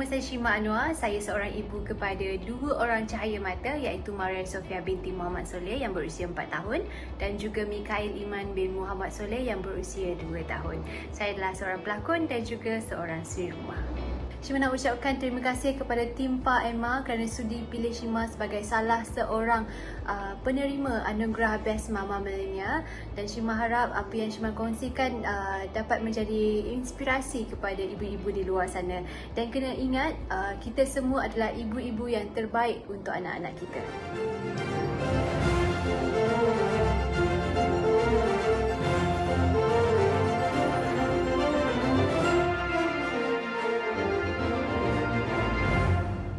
Nama saya Shima Anuar. Saya seorang ibu kepada dua orang cahaya mata, iaitu Maria Sofia binti Muhammad Soleh yang berusia 4 tahun dan juga Mikhail Iman bin Muhammad Soleh yang berusia 2 tahun. Saya adalah seorang pelakon dan juga seorang suri rumah. Shima nak ucapkan terima kasih kepada tim Pa&Ma kerana sudi pilih Shima sebagai salah seorang penerima anugerah Best Mama Millennial, dan Shima harap apa yang Shima kongsikan dapat menjadi inspirasi kepada ibu-ibu di luar sana. Dan kena ingat, kita semua adalah ibu-ibu yang terbaik untuk anak-anak kita.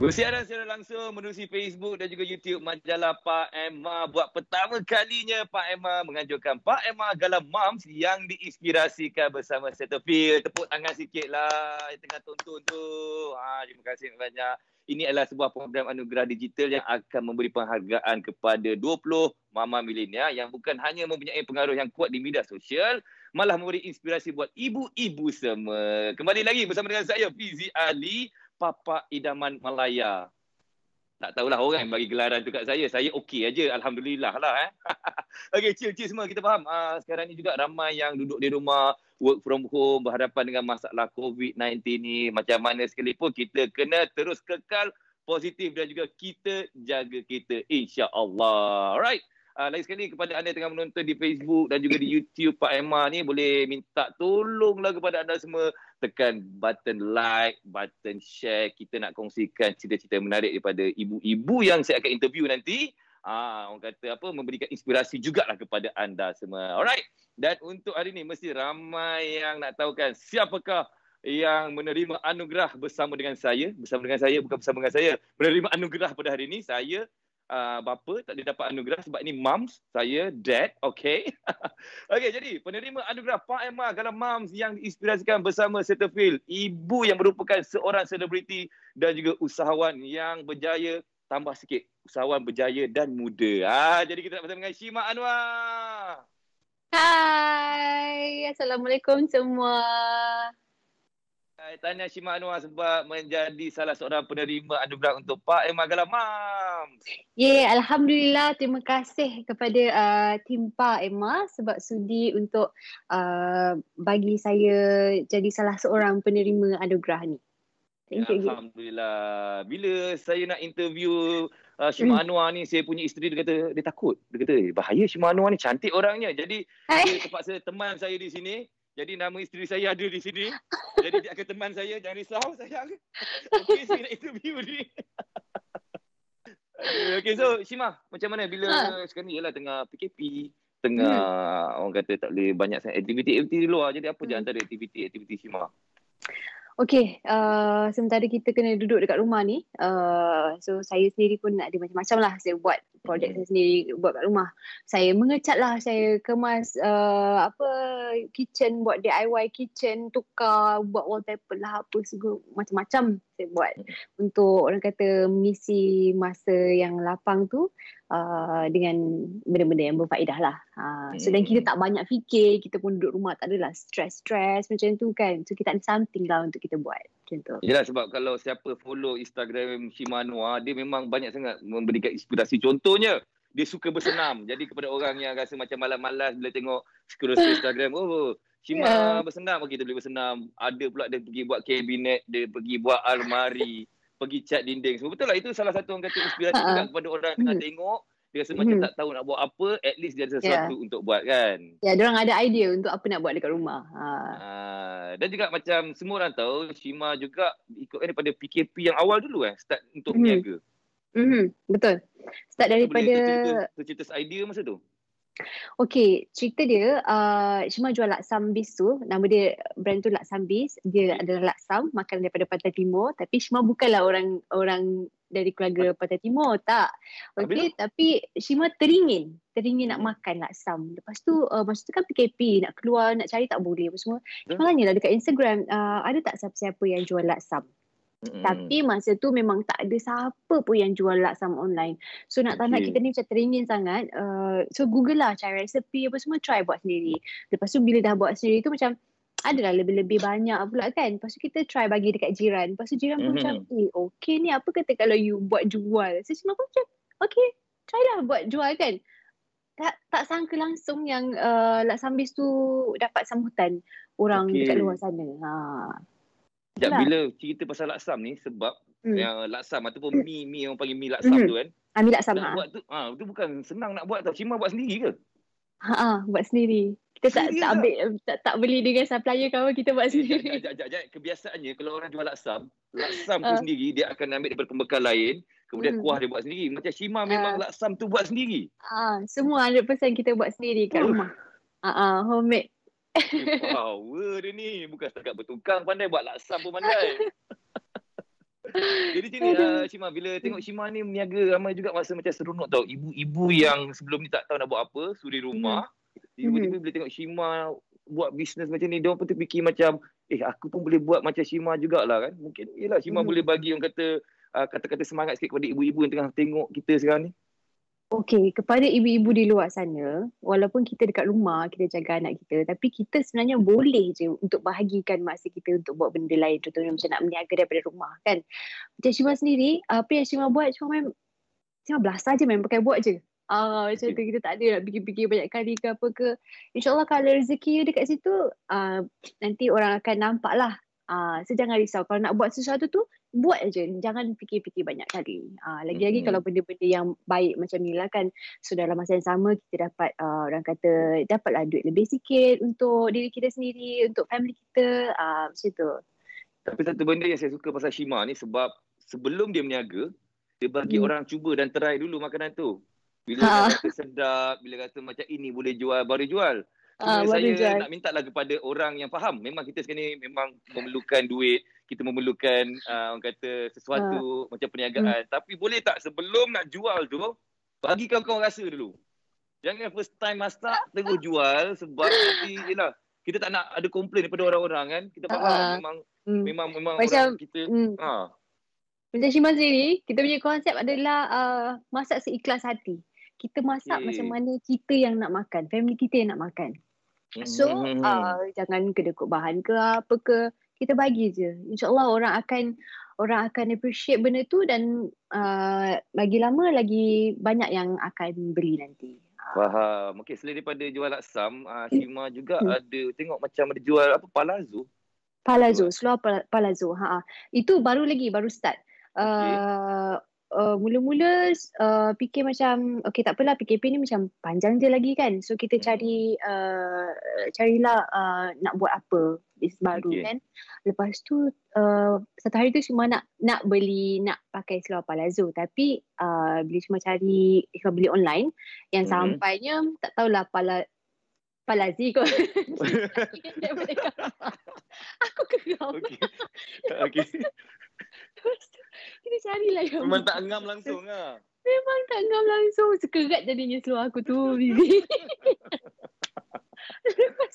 Bersiaran secara langsung menerusi Facebook dan juga YouTube Majalah Pa&Ma. Buat pertama kalinya, Pa&Ma menganjurkan Pa&Ma Gala Moms yang diinspirasikan bersama Cetaphil. Tepuk tangan sikit lah yang tengah tonton tu. Terima kasih banyak. Ini adalah sebuah program anugerah digital yang akan memberi penghargaan kepada 20 mama milenial yang bukan hanya mempunyai pengaruh yang kuat di media sosial, malah memberi inspirasi buat ibu-ibu semua. Kembali lagi bersama dengan saya, Fizi Ali, Papa Idaman Malaya. Tak tahulah orang bagi gelaran tu kat saya. Saya okey aja, alhamdulillah lah. Okey, chill-chill semua, kita faham. Sekarang ni juga ramai yang duduk di rumah, work from home, berhadapan dengan masalah COVID-19 ni. Macam mana sekalipun, kita kena terus kekal positif dan juga kita jaga kita, insya-Allah. Alright. Lagi sekali kepada anda yang tengah menonton di Facebook dan juga di YouTube Pa&Ma ni, boleh minta tolonglah kepada anda semua, tekan button like, button share. Kita nak kongsikan cerita-cerita menarik daripada ibu-ibu yang saya akan interview nanti. Orang kata apa, memberikan inspirasi jugalah kepada anda semua. Alright. Dan untuk hari ni mesti ramai yang nak tahukan siapakah yang menerima anugerah bersama dengan saya. Menerima anugerah pada hari ni. Saya bapa tak boleh dapat anugerah sebab ini moms, saya dad, okey. Okey, jadi penerima anugerah Pa&Ma Gala Moms yang diinspirasikan bersama Cetaphil, ibu yang merupakan seorang selebriti dan juga usahawan yang berjaya, tambah sikit, usahawan berjaya dan muda. Jadi kita nak bersama dengan Shima Anuar. Hai, assalamualaikum semua. Saya tanya Shima Anuar sebab menjadi salah seorang penerima anugerah untuk Pa&Ma Gala Moms. Alhamdulillah, terima kasih kepada tim Pa&Ma sebab sudi untuk bagi saya jadi salah seorang penerima anugerah ni. Alhamdulillah. Bila saya nak interview Shima Anuar ni, saya punya isteri, dia kata dia takut. Dia kata bahaya Shima Anuar ni, cantik orangnya. Jadi dia terpaksa teman saya di sini. Jadi nama isteri saya ada di sini. Jadi dia akan teman saya. Jangan risau sayang. Okey, saya nak interview ni. Okey, so Shima, macam mana bila sekarang ni ialah tengah PKP, tengah orang kata tak boleh banyak aktiviti-aktiviti di luar. Jadi apa je antara aktiviti-aktiviti Shima? Okey, sementara kita kena duduk dekat rumah ni, so saya sendiri pun nak ada macam-macam lah. Saya buat projek saya sendiri, buat kat rumah. Saya mengecat lah, saya kemas kitchen, buat DIY kitchen, tukar, buat wallpaper lah, apa segala macam-macam saya buat untuk orang kata mengisi masa yang lapang tu dengan benda-benda yang berfaedah lah. So dan kita tak banyak fikir, kita pun duduk rumah, tak adalah stress-stress macam tu kan. So kita ada something lah untuk kita buat macam tu. Yelah, sebab kalau siapa follow Instagram Shima Anuar, dia memang banyak sangat memberikan inspirasi. Contohnya, dia suka bersenam. Jadi kepada orang yang rasa macam malas-malas bila tengok scroll Instagram, Shima bersenam, okey kita boleh bersenam. Ada pula dia pergi buat kabinet, dia pergi buat almari, pergi cat dinding. So betul lah, itu salah satu orang kata inspirasi kepada orang yang tengah tengok. Dia rasa macam tak tahu nak buat apa, at least dia ada sesuatu untuk buat kan. Ya, diorang ada idea untuk apa nak buat dekat rumah. Dan juga macam semua orang tahu, Shima juga ikutkan daripada PKP yang awal dulu start untuk berniaga. Betul. Start daripada... Tu cerita idea masa tu? Okey, cerita dia, Shima jual laksam bis tu. Nama dia, brand tu laksam bis. Dia adalah laksam, makanan daripada Pantai Timur. Tapi Shima bukanlah orang dari keluarga Pantai Timur, tak. Okey, tapi Shima teringin nak makan laksam. Lepas tu, masa tu kan PKP, nak keluar, nak cari tak boleh apa semua. Shima tanyalah dekat Instagram, ada tak siapa-siapa yang jual laksam? Tapi masa tu memang tak ada siapa pun yang jual laksam online. So nak tak nak kita ni macam teringin sangat. So google lah, cari resepi apa semua, try buat sendiri. Lepas tu bila dah buat sendiri tu macam adalah lebih-lebih banyak pula kan. Lepas tu kita try bagi dekat jiran. Lepas tu jiran pun macam, okay ni apa kata kalau you buat jual. So Shima pun macam, okay try lah buat jual kan. Tak sangka langsung yang laksam bis tu dapat sambutan orang dekat luar sana. Sekejap bila cerita pasal laksam ni, sebab yang laksam ataupun mi orang panggil mi laksam tu kan. Mi laksam nak buat tu, tu bukan senang nak buat tau. Shima buat sendiri ke? Buat sendiri. Kita tak beli dengan supplier kawan, kita buat sendiri. Sekejap. Kebiasaannya kalau orang jual laksam tu sendiri, dia akan ambil daripada pembekal lain. Kemudian kuah dia buat sendiri. Macam Shima memang laksam tu buat sendiri. Semua 100% kita buat sendiri kat rumah. Homemade. Power dia ni. Bukan setakat bertukang pandai, buat laksam pun pandai. Jadi macam ni Shima. Bila tengok Shima ni meniaga ramai juga, masa macam seronok tau. Ibu-ibu yang sebelum ni tak tahu nak buat apa, suri rumah. Tiba-tiba bila tengok Shima buat bisnes macam ni, dia pun terfikir macam, aku pun boleh buat macam Shima jugalah kan. Mungkin yelah Shima boleh bagi orang kata kata-kata semangat sikit kepada ibu-ibu yang tengah tengok kita sekarang ni. Okey, kepada ibu-ibu di luar sana, walaupun kita dekat rumah, kita jaga anak kita, tapi kita sebenarnya boleh je untuk bahagikan masa kita untuk buat benda lain. Contohnya macam nak berniaga daripada rumah kan. Macam Shima sendiri, apa yang Shima buat, Shima belasah je, main pakai buat je. Macam tu, kita tak ada nak fikir-fikir banyak kali ke apa ke. InsyaAllah kalau rezeki dekat situ, nanti orang akan nampak lah. So jangan risau, kalau nak buat sesuatu tu, buat je, jangan fikir-fikir banyak kali. Lagi-lagi kalau benda-benda yang baik macam ni lah kan. So dalam masa yang sama, kita dapat, orang kata, dapatlah duit lebih sikit untuk diri kita sendiri, untuk family kita, macam tu. Tapi satu benda yang saya suka pasal Shima ni, sebab sebelum dia berniaga, dia bagi orang cuba dan try dulu makanan tu. Bila rasa sedap, bila rasa macam ini boleh jual, baru jual. Saya nak minta lah kepada orang yang faham. Memang kita sekarang ni memang memerlukan duit. Kita memerlukan orang kata sesuatu macam perniagaan. Tapi boleh tak sebelum nak jual tu, bagi kawan-kawan rasa dulu. Jangan first time masak terus jual. Sebab nanti yelah, kita tak nak ada komplain daripada orang-orang kan. Kita faham memang macam, orang kita Macam Shima sendiri, kita punya konsep adalah masak seikhlas hati. Kita masak macam mana kita yang nak makan, family kita yang nak makan. So, jangan kedekut bahan ke apa ke, kita bagi je. InsyaAllah orang akan appreciate benda tu dan lagi lama lagi banyak yang akan beli nanti. Faham. Okay, selain daripada jual laksam, Shima juga ada tengok macam ada jual apa, Palazzo, seluar Palazzo. Itu baru start. Mula-mula fikir macam okay takpelah, PKP ni macam panjang je lagi kan. So kita carilah nak buat apa baru kan. Lepas tu satu hari tu Shima nak beli, nak pakai seluar Palazzo. Tapi bila Shima beli online, yang sampainya tak tahulah Palazzo kot. Aku keram. Okay. Lepas tu, kita carilah yang memang tak ngam langsung lah. Memang tak ngam langsung. Sekerat jadinya seluar aku tu, Fizi. Lepas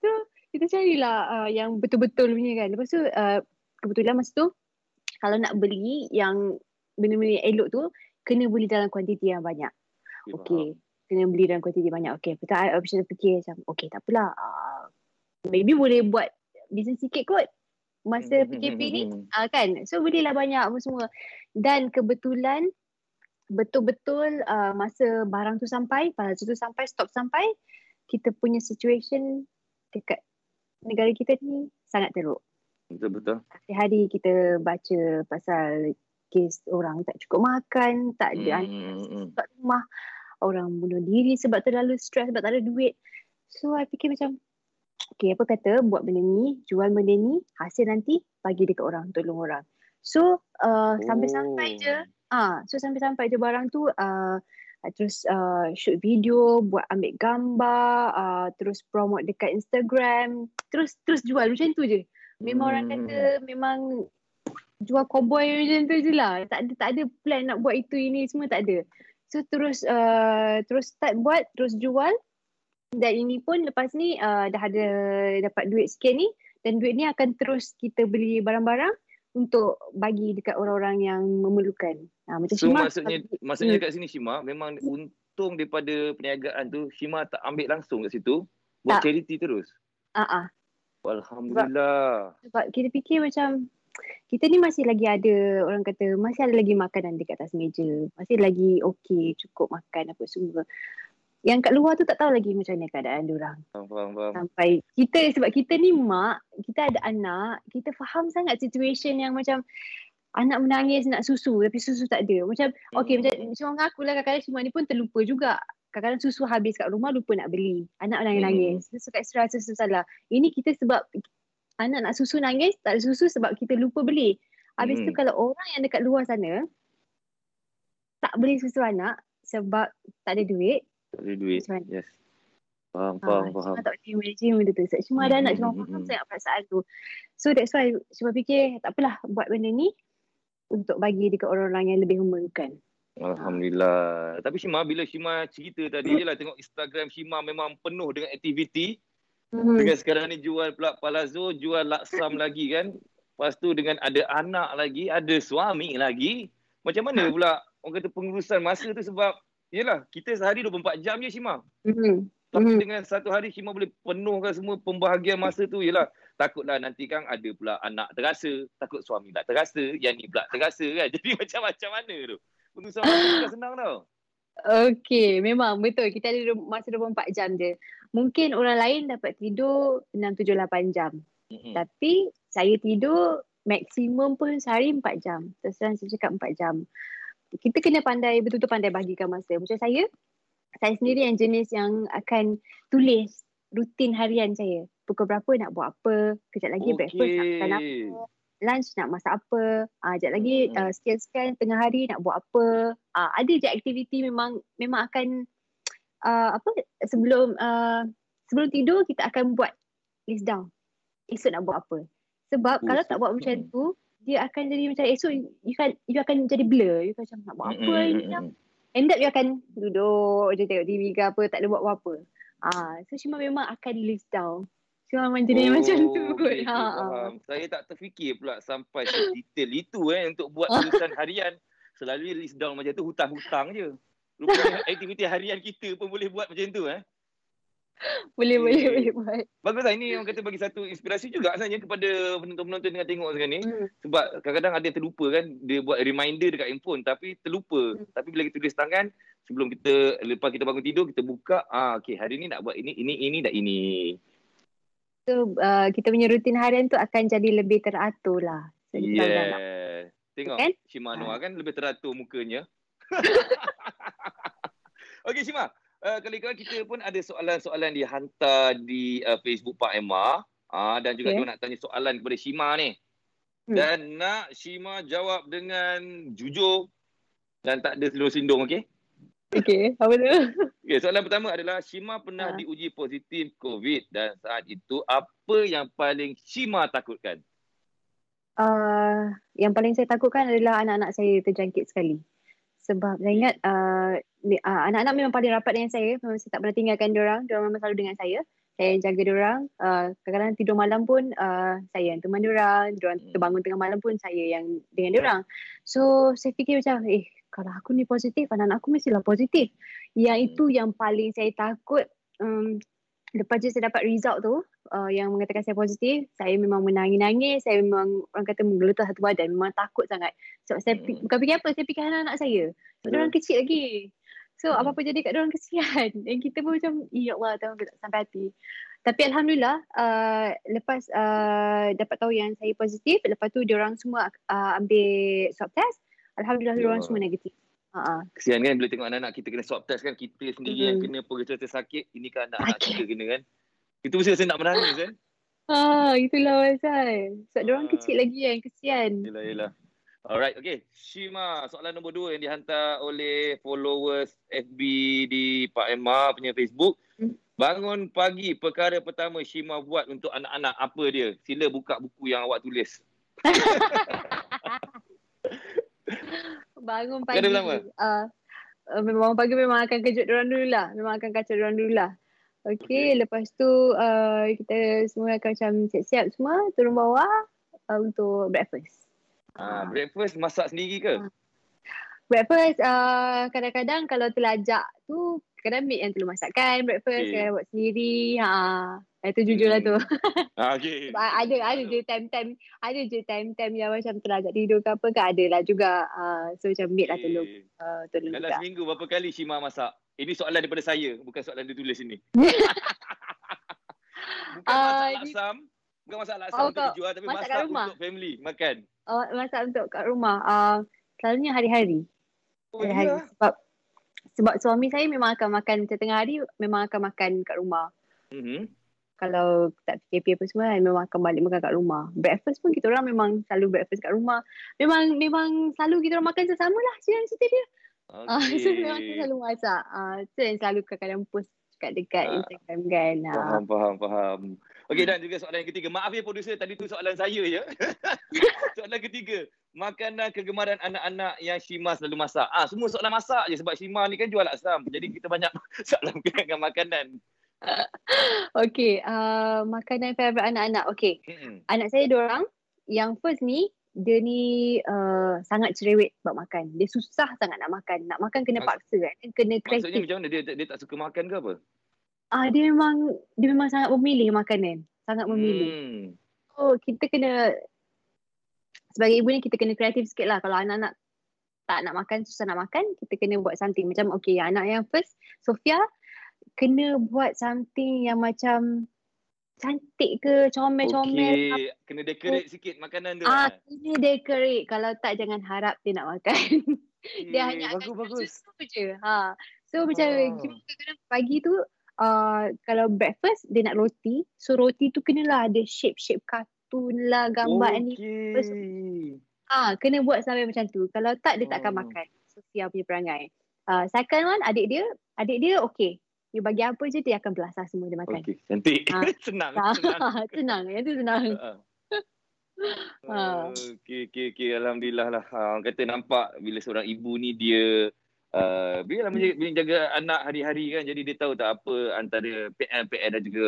tu, kita carilah yang betul-betul punya kan. Lepas tu, kebetulan masa tu, kalau nak beli yang benda-benda elok tu, kena beli dalam kuantiti yang banyak. Kena beli dalam kuantiti banyak. Lepas tu, saya fikir macam, takpelah. Maybe boleh buat bisnes sikit kot masa PKP ni kan. So bolehlah banyak apa semua. Dan kebetulan betul-betul masa barang tu sampai, Palazzo tu sampai, stok sampai, kita punya situation dekat negara kita ni sangat teruk. Betul-betul. Hari-hari kita baca pasal kes orang tak cukup makan, tak ada stok rumah, orang bunuh diri sebab terlalu stres, sebab tak ada duit. So I fikir macam apa kata buat benda ni, jual benda ni, hasil nanti bagi dekat orang, tolong orang. So sampai-sampai je barang tu terus shoot video, buat ambil gambar, terus promote dekat Instagram, terus jual macam tu je. Memang orang kata memang jual cowboy macam tu je lah. Tak ada plan nak buat itu ini semua, tak ada. So terus start buat, terus jual. Dan ini pun lepas ni dah ada dapat duit sikit ni, dan duit ni akan terus kita beli barang-barang untuk bagi dekat orang-orang yang memerlukan. Macam so Shima, maksudnya dekat sini Shima memang untung daripada perniagaan tu, Shima tak ambil langsung kat situ, buat charity terus. Alhamdulillah. Sebab kita fikir macam kita ni masih lagi ada, orang kata masih ada lagi makanan dekat atas meja. Masih lagi okey, cukup makan apa semua. Yang kat luar tu tak tahu lagi macam mana keadaan diorang. Faham. Sampai kita, sebab kita ni mak, kita ada anak, kita faham sangat situasi yang macam anak menangis nak susu tapi susu tak ada. Macam okey, macam orang aku lah, kadang-kadang semua ni pun terlupa juga. Kadang-kadang susu habis kat rumah, lupa nak beli. Anak nangis-nangis. Susu kat isteri rasa salah. Ini kita sebab anak nak susu nangis, tak ada susu sebab kita lupa beli. Habis tu kalau orang yang dekat luar sana tak beli susu anak sebab tak ada duit. Tak ada duit. Yes. Faham. Cuma tak boleh imagine benda tu. Cuma ada anak, cuma faham sangat perasaan tu. So that's why cuma fikir tak apalah buat benda ni untuk bagi dekat orang-orang yang lebih memerlukan. Alhamdulillah. Tapi Shima, bila Shima cerita tadi je lah, tengok Instagram Shima memang penuh dengan aktiviti. Dengan sekarang ni jual pula Palazzo, jual laksam lagi kan. Lepas tu dengan ada anak lagi, ada suami lagi. Macam mana pula orang kata pengurusan masa tu, sebab yelah kita sehari 24 jam je Shima. Tapi dengan satu hari Shima boleh penuhkan semua pembahagian masa tu. Yelah, takutlah nanti kan ada pula anak terasa, takut suami tak terasa, yang ni pula terasa kan. Jadi macam-macam mana tu? Untuk sama tak senang tau. Okey, memang betul. Kita ada masa 24 jam je. Mungkin orang lain dapat tidur 6, 7, 8 jam. Tapi saya tidur maksimum pun sehari 4 jam. Terus terang saya cakap 4 jam. Kita kena pandai, betul-betul pandai bahagikan masa. Macam saya sendiri yang jenis yang akan tulis rutin harian saya. Pukul berapa nak buat apa, kejap lagi breakfast nak makan apa, lunch nak masak apa, kejap lagi sekian-sekian tengah hari nak buat apa. Ada je aktiviti memang akan sebelum tidur kita akan buat list down esok nak buat apa. Sebab kalau tak buat macam tu, dia akan jadi macam esok you akan jadi blur, you akan macam nak buat apa, end up you akan duduk je tengok TV ke apa, tak ada buat apa-apa. So Shima memang akan list down. Shima memang jenis macam tu kot. Saya tak terfikir pula sampai detail itu untuk buat tulisan harian. Selalu list down macam tu, hutang-hutang je. Rupanya aktiviti harian kita pun boleh buat macam tu Boleh buat. Baguslah, ini orang kata bagi satu inspirasi juga sebenarnya kepada penonton-penonton yang tengok sekarang ni. Sebab kadang-kadang ada terlupa kan, dia buat reminder dekat handphone tapi terlupa. Tapi bila kita tulis tangan, sebelum kita, lepas kita bangun tidur, kita buka, okey hari ni nak buat ini dan ini. So kita punya rutin harian tu akan jadi lebih teratur lah. So, tengok kan? Shima Anuar kan lebih teratur mukanya. Okey Shima, kali-kali kita pun ada soalan-soalan dihantar di Facebook Pa&Ma dan juga nak tanya soalan kepada Shima ni. Dan nak Shima jawab dengan jujur dan tak ada selindung, okey? Okey, apa tu? Okey, soalan pertama adalah Shima pernah diuji positif COVID dan saat itu apa yang paling Shima takutkan? Yang paling saya takutkan adalah anak-anak saya terjangkit sekali. Sebab saya ingat anak-anak memang paling rapat dengan saya. Memang saya tak pernah tinggalkan diorang. Diorang memang selalu dengan saya. Saya yang jaga diorang. Kadang-kadang tidur malam pun saya yang teman diorang. Diorang terbangun tengah malam pun saya yang dengan diorang. So saya fikir macam kalau aku ni positif, anak-anak aku mestilah positif. Yang itu yang paling saya takut. Lepas je saya dapat result tu yang mengatakan saya positif, saya memang menangis-nangis. Saya memang orang kata menggelutur satu badan. Memang takut sangat. Sebab saya bukan fikir apa, saya fikir anak-anak saya. Sebab diorang kecil lagi. So apa-apa jadi kat diorang kesian. Dan kita pun macam ya Allah, tak sampai hati. Tapi Alhamdulillah lepas dapat tahu yang saya positif, lepas tu diorang semua ambil swab test. Alhamdulillah diorang semua negatif. Kesian kan bila tengok anak-anak kita kena swab test kan. Kita sendiri yang kena pergi sakit. Ini kan anak-anak kita kena kan. Itu mesti saya nak menangis kan. Itulah pasal. Sebab diorang kecil lagi kan. Kesian. Yelah. Alright, okay. Shima, soalan nombor 2 yang dihantar oleh followers FB di Pa&Ma punya Facebook. Bangun pagi, perkara pertama Shima buat untuk anak-anak apa dia? Sila buka buku yang awak tulis. Bangun pagi memang pagi memang akan kejut diorang dululah. Memang akan kacau diorang dululah. Okey, lepas tu kita semua akan macam siap-siap semua turun bawah untuk breakfast. Breakfast masak sendiri ke? Breakfast kadang-kadang kalau terlajak tu kadang-kadang yang perlu masakkan breakfast saya buat sendiri. Itu jujur lah tu. Okay. Ada je time-time yang macam terlajak tidur ke apa ke, ada lah juga. So macam mate lah tolong. Tolong dalam juga. Seminggu berapa kali Shima masak? Ini soalan daripada saya, bukan soalan dia tulis ini. Bukan masak laksam. Bukan masak laksam untuk dijual, tapi masak untuk family makan. Masak untuk kat rumah. Selalunya hari-hari. Hari-hari. Sebab suami saya memang akan makan macam tengah hari, memang akan makan kat rumah. Kalau tak fikir apa semua, memang akan balik makan kat rumah. Breakfast pun kita orang memang selalu breakfast kat rumah. Memang selalu kita orang makan sama lah cerita dia. Okay. So memang kita selalu masak. So yang selalu kadang-kadang post dekat Instagram kan. Faham. Okey, dan juga soalan yang ketiga. Maaf ya producer, tadi tu soalan saya ya. Soalan ketiga. Makanan kegemaran anak-anak yang Shima selalu masak. Semua soalan masak je sebab Shima ni kan jual laksam. Jadi kita banyak soalan dengan makanan. Okey, makanan favourite anak-anak. Okey. Anak saya dua orang. Yang first ni, dia ni sangat cerewet buat makan. Dia susah sangat nak makan. Nak makan kena paksa kan. Kena kreatif. Maksudnya macam mana? Dia tak suka makan ke apa? Dia memang sangat memilih makanan. Sangat memilih. So kita kena, sebagai ibu ni kita kena kreatif sikit lah. Kalau anak-anak tak nak makan, susah nak makan, kita kena buat something. Macam okay, anak yang first, Sofia, kena buat something yang macam cantik ke, comel-comel. Okay, kena decorate sikit makanan tu. Kena decorate. Kalau tak, jangan harap dia nak makan. Dia hanya akan susu je. So macam kadang-kadang pagi tu, kalau breakfast, dia nak roti. So roti tu kenalah ada shape-shape kaki. Itulah gambar ni. Kena buat sampai macam tu. Kalau tak, dia takkan makan. Sofia punya perangai. Second one, adik dia okey. Dia bagi apa je, dia akan belasah semua dia makan. Okey, cantik. Senang. Yang tu senang. Okey. Alhamdulillah lah. Kata nampak bila seorang ibu ni dia bila jaga anak hari-hari kan, jadi dia tahu tak apa antara PL dan juga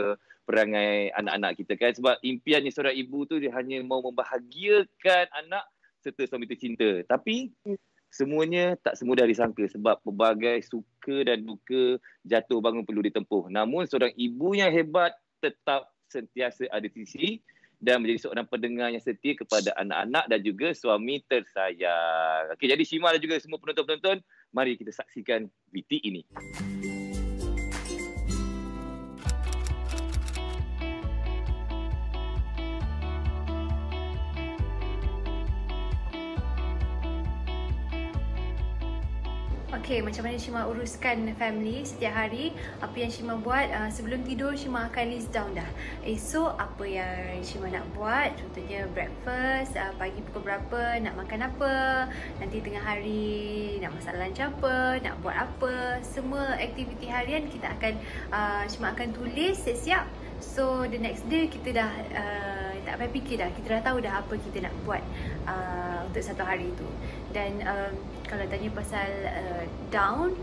perangai anak-anak kita kan. Sebab impiannya seorang ibu tu dia hanya mau membahagiakan anak serta suami tercinta. Tapi semuanya tak semudah disangka sebab pelbagai suka dan duka, jatuh bangun perlu ditempuh. Namun seorang ibu yang hebat tetap sentiasa ada di sisi dan menjadi seorang pendengar yang setia kepada anak-anak dan juga suami tersayang. Okey, jadi Shima dan juga semua penonton-penonton, mari kita saksikan BT ini. Okey, macam mana Shima uruskan family setiap hari? Apa yang Shima buat sebelum tidur, Shima akan list down dah. Esok apa yang Shima nak buat, contohnya breakfast, pagi pukul berapa, nak makan apa, nanti tengah hari nak masak lunch apa, nak buat apa. Semua aktiviti harian kita akan Shima akan tulis siap-siap. So the next day kita dah tak payah fikir dah, kita dah tahu dah apa kita nak buat untuk satu hari itu. Dan kalau tanya pasal down,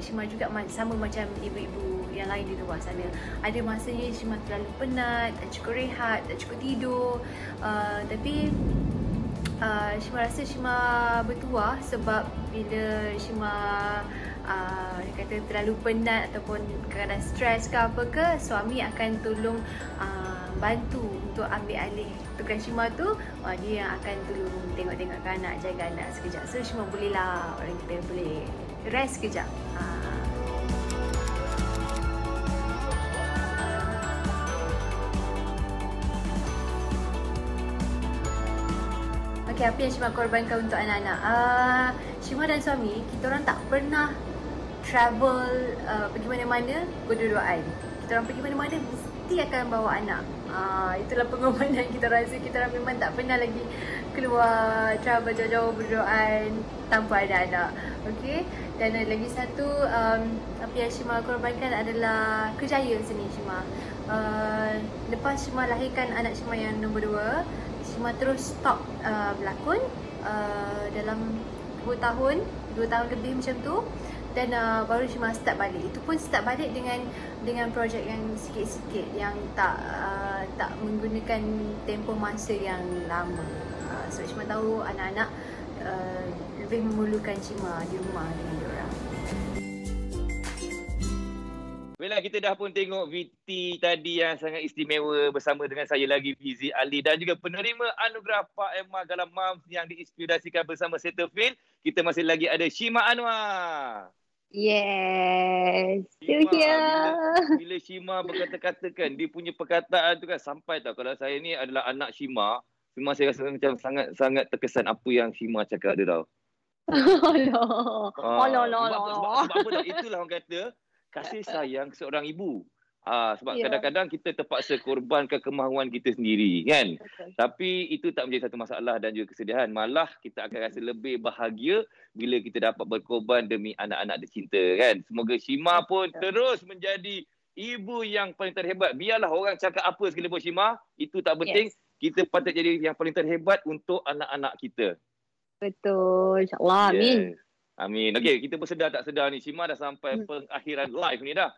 Shima juga sama macam ibu-ibu yang lain di luar sana. Ada masanya Shima terlalu penat, tak cukup rehat, tak cukup tidur. Tapi Shima rasa Shima bertuah sebab bila Shima dia kata terlalu penat ataupun kadang-kadang stres ke apa ke, suami akan tolong bantu untuk ambil alih tugas Shima tu. Dia yang akan tolong tengok-tengok anak, jaga anak sekejap. So Shima boleh lah, orang kita boleh rest sekejap. Okay, apa yang Shima korbankan untuk anak-anak? Shima dan suami, kita orang tak pernah travel pergi mana-mana berdua-duaan. Kita orang pergi mana-mana mesti akan bawa anak. Itulah pengorbanan kita rasa. Kita orang memang tak pernah lagi keluar travel jauh-jauh berduaan tanpa ada anak. Okey, dan lagi satu apa yang Shima korbankan adalah kerjaya sini Shima. Lepas Shima lahirkan anak Shima yang nombor 2, Shima terus stop berlakon dalam 2 tahun lebih macam tu. Dan baru Shima start balik. Itu pun start balik dengan projek yang sikit-sikit, yang tak menggunakan tempoh masa yang lama. So Shima tahu anak-anak lebih memerlukan Shima di rumah dengan dia orang. Bila kita dah pun tengok VT tadi yang sangat istimewa bersama dengan saya lagi Fizi Ali dan juga penerima anugerah Pa&Ma Gala Moms yang diinspirasikan bersama Cetaphil, kita masih lagi ada Shima Anuar. Yes, Shima, still here. Bila Shima berkata-katakan, dia punya perkataan tu kan sampai tau. Kalau saya ni adalah anak Shima, memang saya rasa macam sangat-sangat terkesan apa yang Shima cakap dia tau. Sebab apa tak? Itulah orang kata kasih sayang seorang ibu. Sebab kadang-kadang kita terpaksa korbankan kemahuan kita sendiri kan. Okay. Tapi itu tak menjadi satu masalah dan juga kesedihan. Malah kita akan rasa lebih bahagia bila kita dapat berkorban demi anak-anak tercinta kan. Semoga Shima pun terus menjadi ibu yang paling terhebat. Biarlah orang cakap apa sekali pun Shima, itu tak penting. Kita patut jadi yang paling terhebat untuk anak-anak kita. Betul. InsyaAllah. Amin. Amin. Okey, kita pun sedar tak sedar ni. Shima dah sampai pengakhiran live ni dah.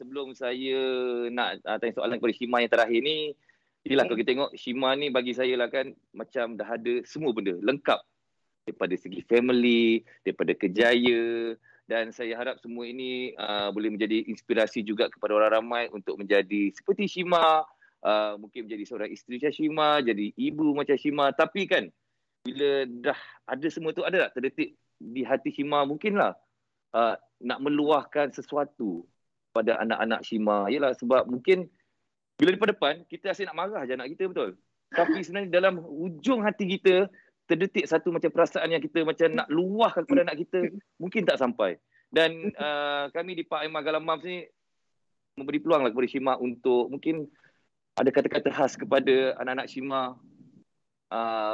Sebelum saya nak tanya soalan kepada Shima yang terakhir ni, yelah kalau kita tengok Shima ni bagi saya lah kan, macam dah ada semua benda. Lengkap. Daripada segi family, daripada kerjaya. Dan saya harap semua ini boleh menjadi inspirasi juga kepada orang ramai untuk menjadi seperti Shima. Mungkin menjadi seorang isteri macam Shima, jadi ibu macam Shima. Tapi kan, bila dah ada semua tu, ada tak terdetik di hati Shima mungkinlah nak meluahkan sesuatu pada anak-anak Shima? Yelah, sebab mungkin bila depan-depan kita asyik nak marah je anak kita, betul? Tapi sebenarnya dalam ujung hati kita terdetik satu macam perasaan yang kita macam nak luahkan kepada anak kita, mungkin tak sampai. Dan kami di Pa&Ma Gala Moms ni memberi peluang lah kepada Shima untuk mungkin ada kata-kata khas kepada anak-anak Shima.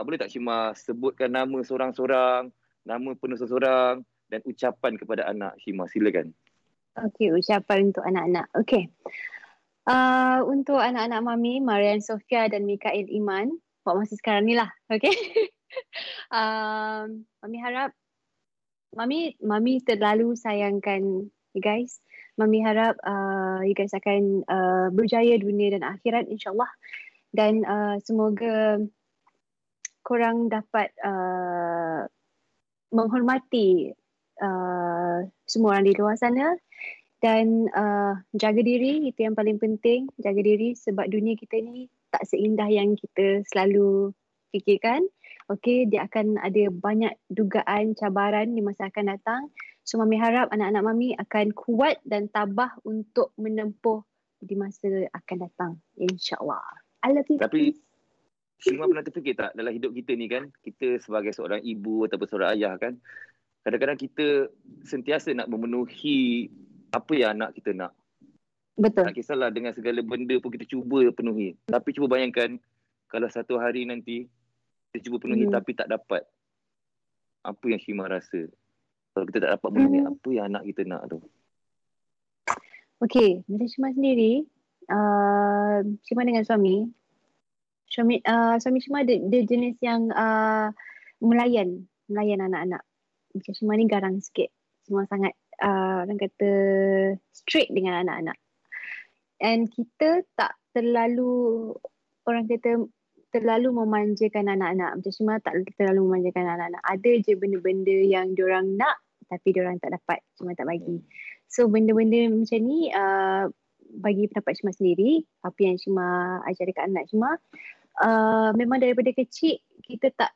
Boleh tak Shima sebutkan nama seorang-seorang, nama penulis seorang dan ucapan kepada anak Shima? Silakan. Okey, ucapan untuk anak-anak. Okey. Untuk anak-anak Mami, Maria Sofia dan Mikhail Iman, buat masa sekarang ni lah. Okey. Mami harap, Mami terlalu sayangkan you guys. Mami harap you guys akan berjaya dunia dan akhirat, insyaAllah. Dan semoga korang dapat menghormati semua orang di luar sana dan jaga diri, itu yang paling penting, jaga diri sebab dunia kita ni tak seindah yang kita selalu fikirkan. Okey, dia akan ada banyak dugaan, cabaran di masa akan datang. So Mami harap anak-anak Mami akan kuat dan tabah untuk menempuh di masa akan datang, insya-Allah. Tapi Shima pernah terfikir tak dalam hidup kita ni kan, kita sebagai seorang ibu ataupun seorang ayah kan, kadang-kadang kita sentiasa nak memenuhi apa yang anak kita nak. Betul. Tak kisahlah dengan segala benda pun kita cuba penuhi. Tapi cuba bayangkan kalau satu hari nanti kita cuba penuhi tapi tak dapat. Apa yang Shima rasa? Kalau kita tak dapat penuhi apa yang anak kita nak tu. Okey, macam Shima sendiri, Shima dengan suami Shima dia jenis yang melayan anak-anak. Macam Shima ni garang sikit. Shima sangat orang kata strict dengan anak-anak. And kita tak terlalu, orang kata terlalu memanjakan anak-anak. Macam Shima tak terlalu memanjakan anak-anak. Ada je benda-benda yang diorang nak tapi diorang tak dapat. Shima tak bagi. So benda-benda macam ni bagi pendapat Shima sendiri, apa yang Shima ajar dekat anak Shima, memang daripada kecil kita tak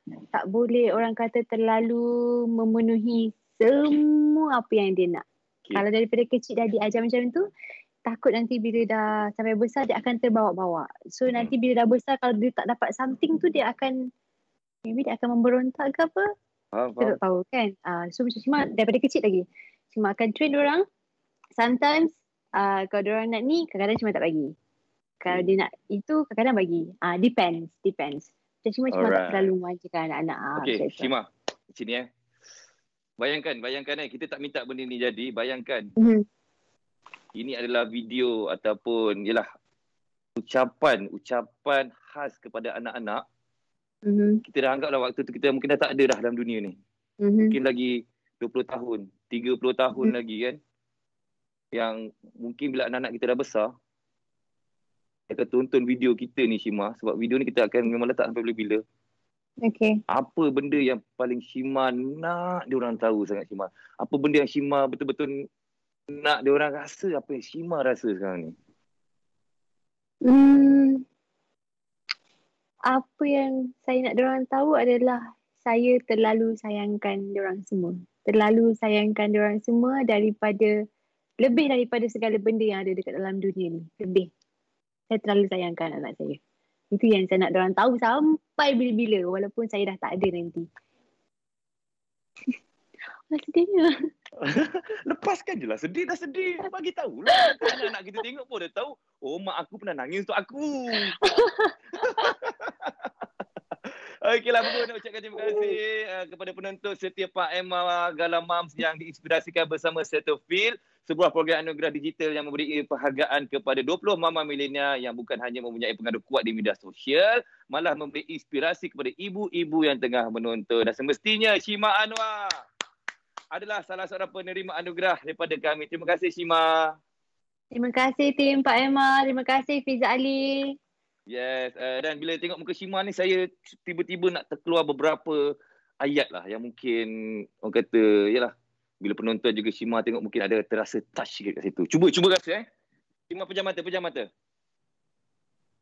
boleh orang kata terlalu memenuhi semua apa yang dia nak. Kalau daripada kecil dah diajar macam tu, takut nanti bila dah sampai besar dia akan terbawa-bawa. So nanti bila dah besar kalau dia tak dapat something tu, dia akan maybe dia akan memberontak ke apa, kita tak tahu kan. So macam Shima daripada kecil lagi Shima akan train orang. Sometimes kalau diorang nak ni, kadang-kadang Shima tak bagi. Kalau dia nak itu, kadang-kadang bagi. Depends. Macam Shima tak terlalu memanjakan anak-anak. Okey, Shima. Sini Bayangkan kita tak minta benda ni jadi. Bayangkan. Ini adalah video ataupun ialah ucapan khas kepada anak-anak. Kita dah anggaplah waktu tu kita mungkin dah tak ada dah dalam dunia ni. Mungkin lagi 20 tahun, 30 tahun lagi kan. Yang mungkin bila anak-anak kita dah besar, dia akan tonton video kita ni Shima, sebab video ni kita akan memang letak sampai bila-bila. Okey. Apa benda yang paling Shima nak diorang tahu sangat Shima? Apa benda yang Shima betul-betul nak diorang rasa apa yang Shima rasa sekarang ni? Apa yang saya nak diorang tahu adalah saya terlalu sayangkan diorang semua. Terlalu sayangkan diorang semua daripada, lebih daripada segala benda yang ada dekat dalam dunia ni. Lebih. Saya terlalu sayangkan anak saya. Itu yang saya nak diorang tahu sampai bila-bila, walaupun saya dah tak ada nanti. Alah sedihnya. Lepaskan je lah. Sedih dah sedih. Bagi tahu lah. Anak-anak kita tengok pun dah tahu. Oh, mak aku pernah nangis untuk aku. Okeylah, aku nak ucapkan terima kasih kepada penonton setiap Pa&Ma Gala Moms yang diinspirasikan bersama Cetaphil, sebuah program anugerah digital yang memberi penghargaan kepada 20 mama milenial yang bukan hanya mempunyai pengaruh kuat di media sosial, malah memberi inspirasi kepada ibu-ibu yang tengah menonton. Dan semestinya Shima Anuar adalah salah seorang penerima anugerah daripada kami. Terima kasih Shima. Terima kasih tim Pa&Ma. Terima kasih Fizi Ali. Yes, dan bila tengok muka Shima ni, saya tiba-tiba nak terkeluar beberapa ayat lah yang mungkin orang kata, yalah, bila penonton juga Shima tengok mungkin ada terasa touch sikit kat situ. Cuba rasa Shima pejam mata.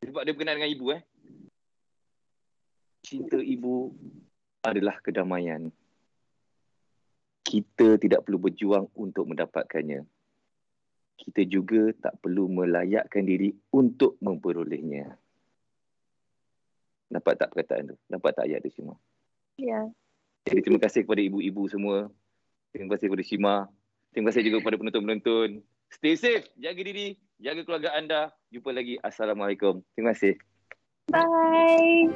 Sebab dia berkenaan dengan ibu. Cinta ibu adalah kedamaian. Kita tidak perlu berjuang untuk mendapatkannya. Kita juga tak perlu melayakkan diri untuk memperolehnya. Nampak tak perkataan tu? Nampak tak ayat tu Shima? Ya. Jadi terima kasih kepada ibu-ibu semua. Terima kasih kepada Shima. Terima kasih juga kepada penonton-penonton. Stay safe. Jaga diri. Jaga keluarga anda. Jumpa lagi. Assalamualaikum. Terima kasih. Bye.